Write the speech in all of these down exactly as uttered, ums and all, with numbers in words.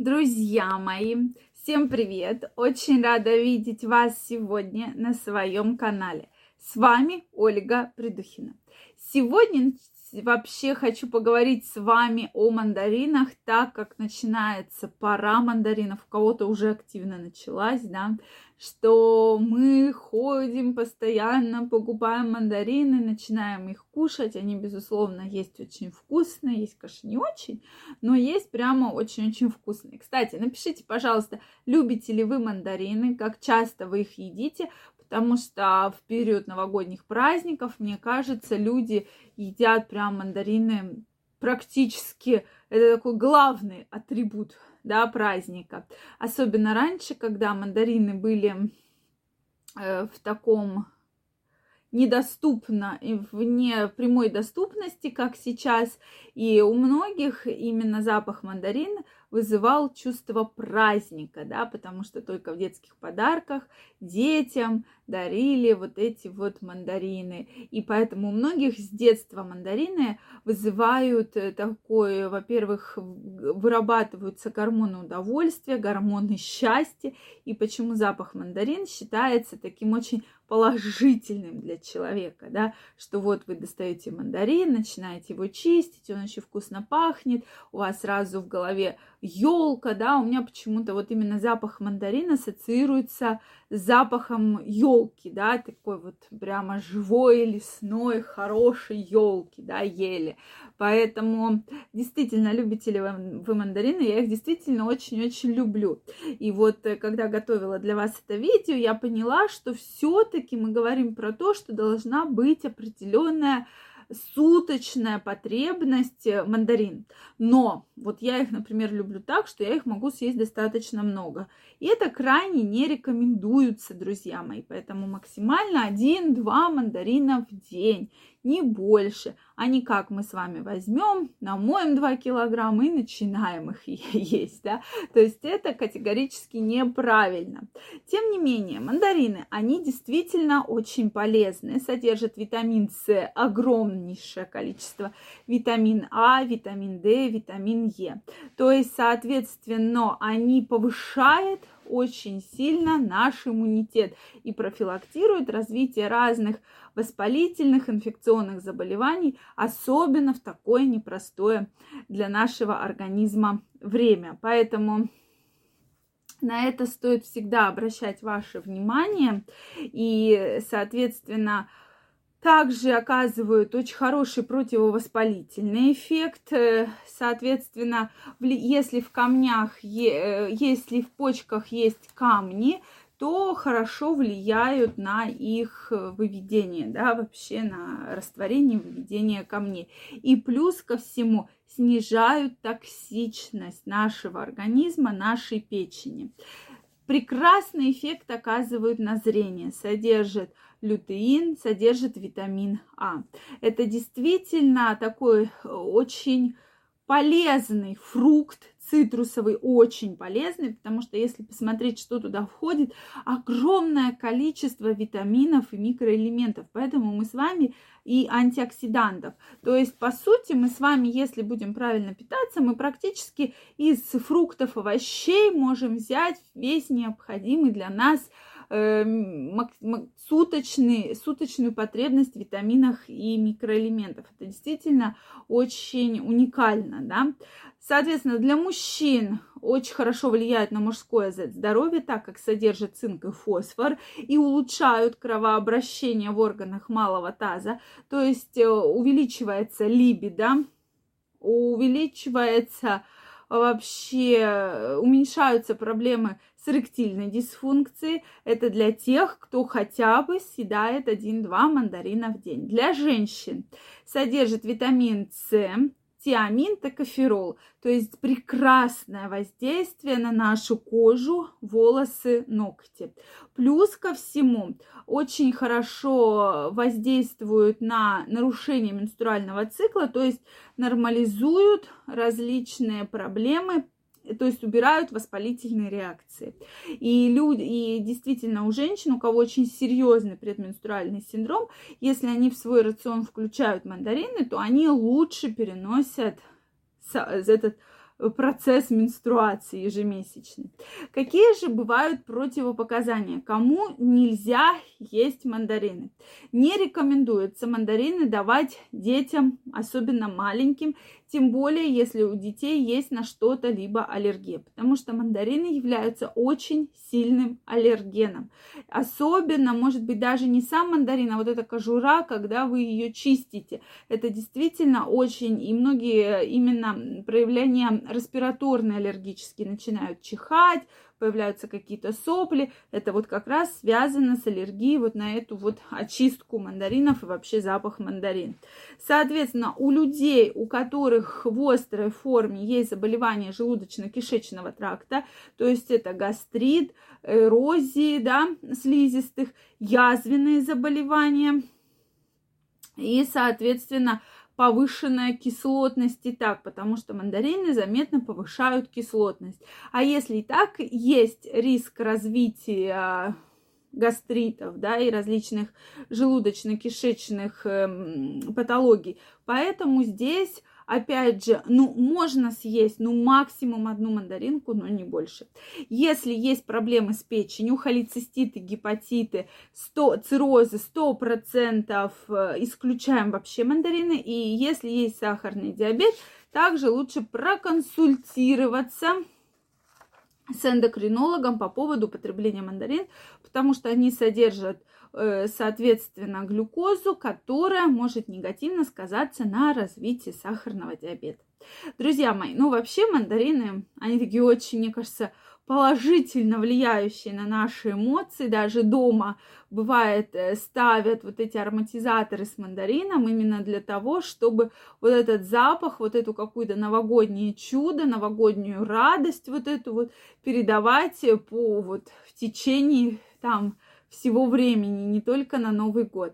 Друзья мои, всем привет! Очень рада видеть вас сегодня на своем канале. С вами Ольга Придухина. Сегодня вообще хочу поговорить с вами о мандаринах, так как начинается пора мандаринов, у кого-то уже активно началась, да, что мы ходим постоянно, покупаем мандарины, начинаем их кушать. Они, безусловно, есть очень вкусные, есть, конечно, не очень, но есть прямо очень-очень вкусные. Кстати, напишите, пожалуйста, любите ли вы мандарины, как часто вы их едите, потому что в период новогодних праздников, мне кажется, люди едят прям мандарины практически, это такой главный атрибут, да, праздника. Особенно раньше, когда мандарины были э, в таком недоступно, вне прямой доступности, как сейчас, и у многих именно запах мандарин вызывал чувство праздника, да, потому что только в детских подарках детям дарили вот эти вот мандарины, и поэтому у многих с детства мандарины вызывают такое, во-первых, вырабатываются гормоны удовольствия, гормоны счастья, и почему запах мандарин считается таким очень положительным для человека, да, что вот вы достаете мандарин, начинаете его чистить, он еще вкусно пахнет, у вас сразу в голове елка, да, у меня почему-то вот именно запах мандарина ассоциируется с запахом елки, да, такой вот прямо живой, лесной, хорошей елки, да, ели. Поэтому действительно, любите ли вы мандарины, я их действительно очень-очень люблю. И вот когда готовила для вас это видео, я поняла, что все-таки мы говорим про то, что должна быть определенная суточная потребность мандарин. Но вот я их, например, люблю так, что я их могу съесть достаточно много. И это крайне не рекомендуется, друзья мои. Поэтому максимально один-два мандарина в день, не больше. А не как мы с вами возьмем, намоем два килограмма и начинаем их есть, да? То есть это категорически неправильно. Тем не менее, мандарины, они действительно очень полезны. Содержат витамин С, огромнейшее количество, витамин А, витамин Д, витамин Е. То есть, соответственно, они повышают очень сильно наш иммунитет и профилактирует развитие разных воспалительных, инфекционных заболеваний, особенно в такое непростое для нашего организма время. Поэтому на это стоит всегда обращать ваше внимание и, соответственно, также оказывают очень хороший противовоспалительный эффект. Соответственно, если в камнях, если в почках есть камни, то хорошо влияют на их выведение, да, вообще на растворение, выведение камней. И плюс ко всему снижают токсичность нашего организма, нашей печени. Прекрасный эффект оказывают на зрение, содержат лютеин, содержит витамин А. Это действительно такой очень полезный фрукт, цитрусовый, очень полезный, потому что если посмотреть, что туда входит, огромное количество витаминов и микроэлементов, поэтому мы с вами и антиоксидантов. То есть, по сути, мы с вами, если будем правильно питаться, мы практически из фруктов, овощей можем взять весь необходимый для нас суточный, суточную потребность в витаминах и микроэлементов. Это действительно очень уникально, да? Соответственно, для мужчин очень хорошо влияют на мужское здоровье, так как содержат цинк и фосфор и улучшают кровообращение в органах малого таза, то есть увеличивается либидо, увеличивается вообще, уменьшаются проблемы с эректильной дисфункцией. Это для тех, кто хотя бы съедает один-два мандарина в день. Для женщин содержит витамин С, тиамин, токоферол. То есть прекрасное воздействие на нашу кожу, волосы, ногти. Плюс ко всему, очень хорошо воздействуют на нарушение менструального цикла, то есть нормализуют различные проблемы, то есть убирают воспалительные реакции. И, люди, и действительно у женщин, у кого очень серьезный предменструальный синдром, если они в свой рацион включают мандарины, то они лучше переносят этот процесс менструации ежемесячный. Какие же бывают противопоказания? Кому нельзя есть мандарины? Не рекомендуется мандарины давать детям, особенно маленьким, тем более, если у детей есть на что-то либо аллергия, потому что мандарины являются очень сильным аллергеном. Особенно, может быть, даже не сам мандарин, а вот эта кожура, когда вы ее чистите. Это действительно очень, и многие именно проявления респираторные аллергические начинают чихать, появляются какие-то сопли. Это вот как раз связано с аллергией вот на эту вот очистку мандаринов и вообще запах мандарин. Соответственно, у людей, у которых в острой форме есть заболевания желудочно-кишечного тракта, то есть это гастрит, эрозии, да, слизистых, язвенные заболевания и, соответственно, повышенная кислотность и так, потому что мандарины заметно повышают кислотность. А если и так, есть риск развития гастритов, да, и различных желудочно-кишечных патологий. Поэтому здесь, опять же, ну, можно съесть, ну, максимум одну мандаринку, но не больше. Если есть проблемы с печенью, холециститы, гепатиты, циррозы, сто процентов исключаем вообще мандарины. И если есть сахарный диабет, также лучше проконсультироваться с эндокринологом по поводу употребления мандарин, потому что они содержат, соответственно, глюкозу, которая может негативно сказаться на развитии сахарного диабета. Друзья мои, ну вообще мандарины, они такие очень, мне кажется, положительно влияющие на наши эмоции. Даже дома бывает ставят вот эти ароматизаторы с мандарином именно для того, чтобы вот этот запах, вот эту какую-то новогоднее чудо, новогоднюю радость вот эту вот передавать по вот в течение там всего времени, не только на Новый год.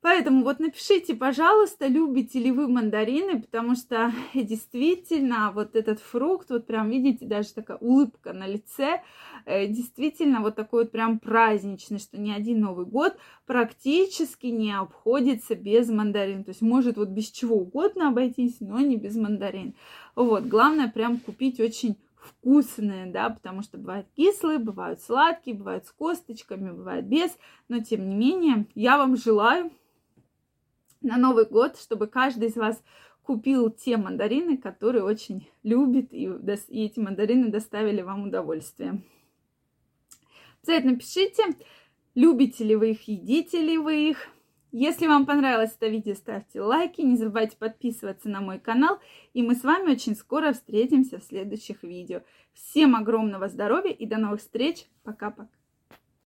Поэтому вот напишите, пожалуйста, любите ли вы мандарины, потому что действительно вот этот фрукт, вот прям видите, даже такая улыбка на лице, действительно вот такой вот прям праздничный, что ни один Новый год практически не обходится без мандарин. То есть может вот без чего угодно обойтись, но не без мандарин. Вот, главное прям купить очень вкусные, да, потому что бывают кислые, бывают сладкие, бывают с косточками, бывают без, но тем не менее я вам желаю на Новый год, чтобы каждый из вас купил те мандарины, которые очень любит, и, и эти мандарины доставили вам удовольствие. Обязательно пишите, любите ли вы их, едите ли вы их. Если вам понравилось это видео, ставьте лайки, не забывайте подписываться на мой канал, и мы с вами очень скоро встретимся в следующих видео. Всем огромного здоровья и до новых встреч. Пока-пока.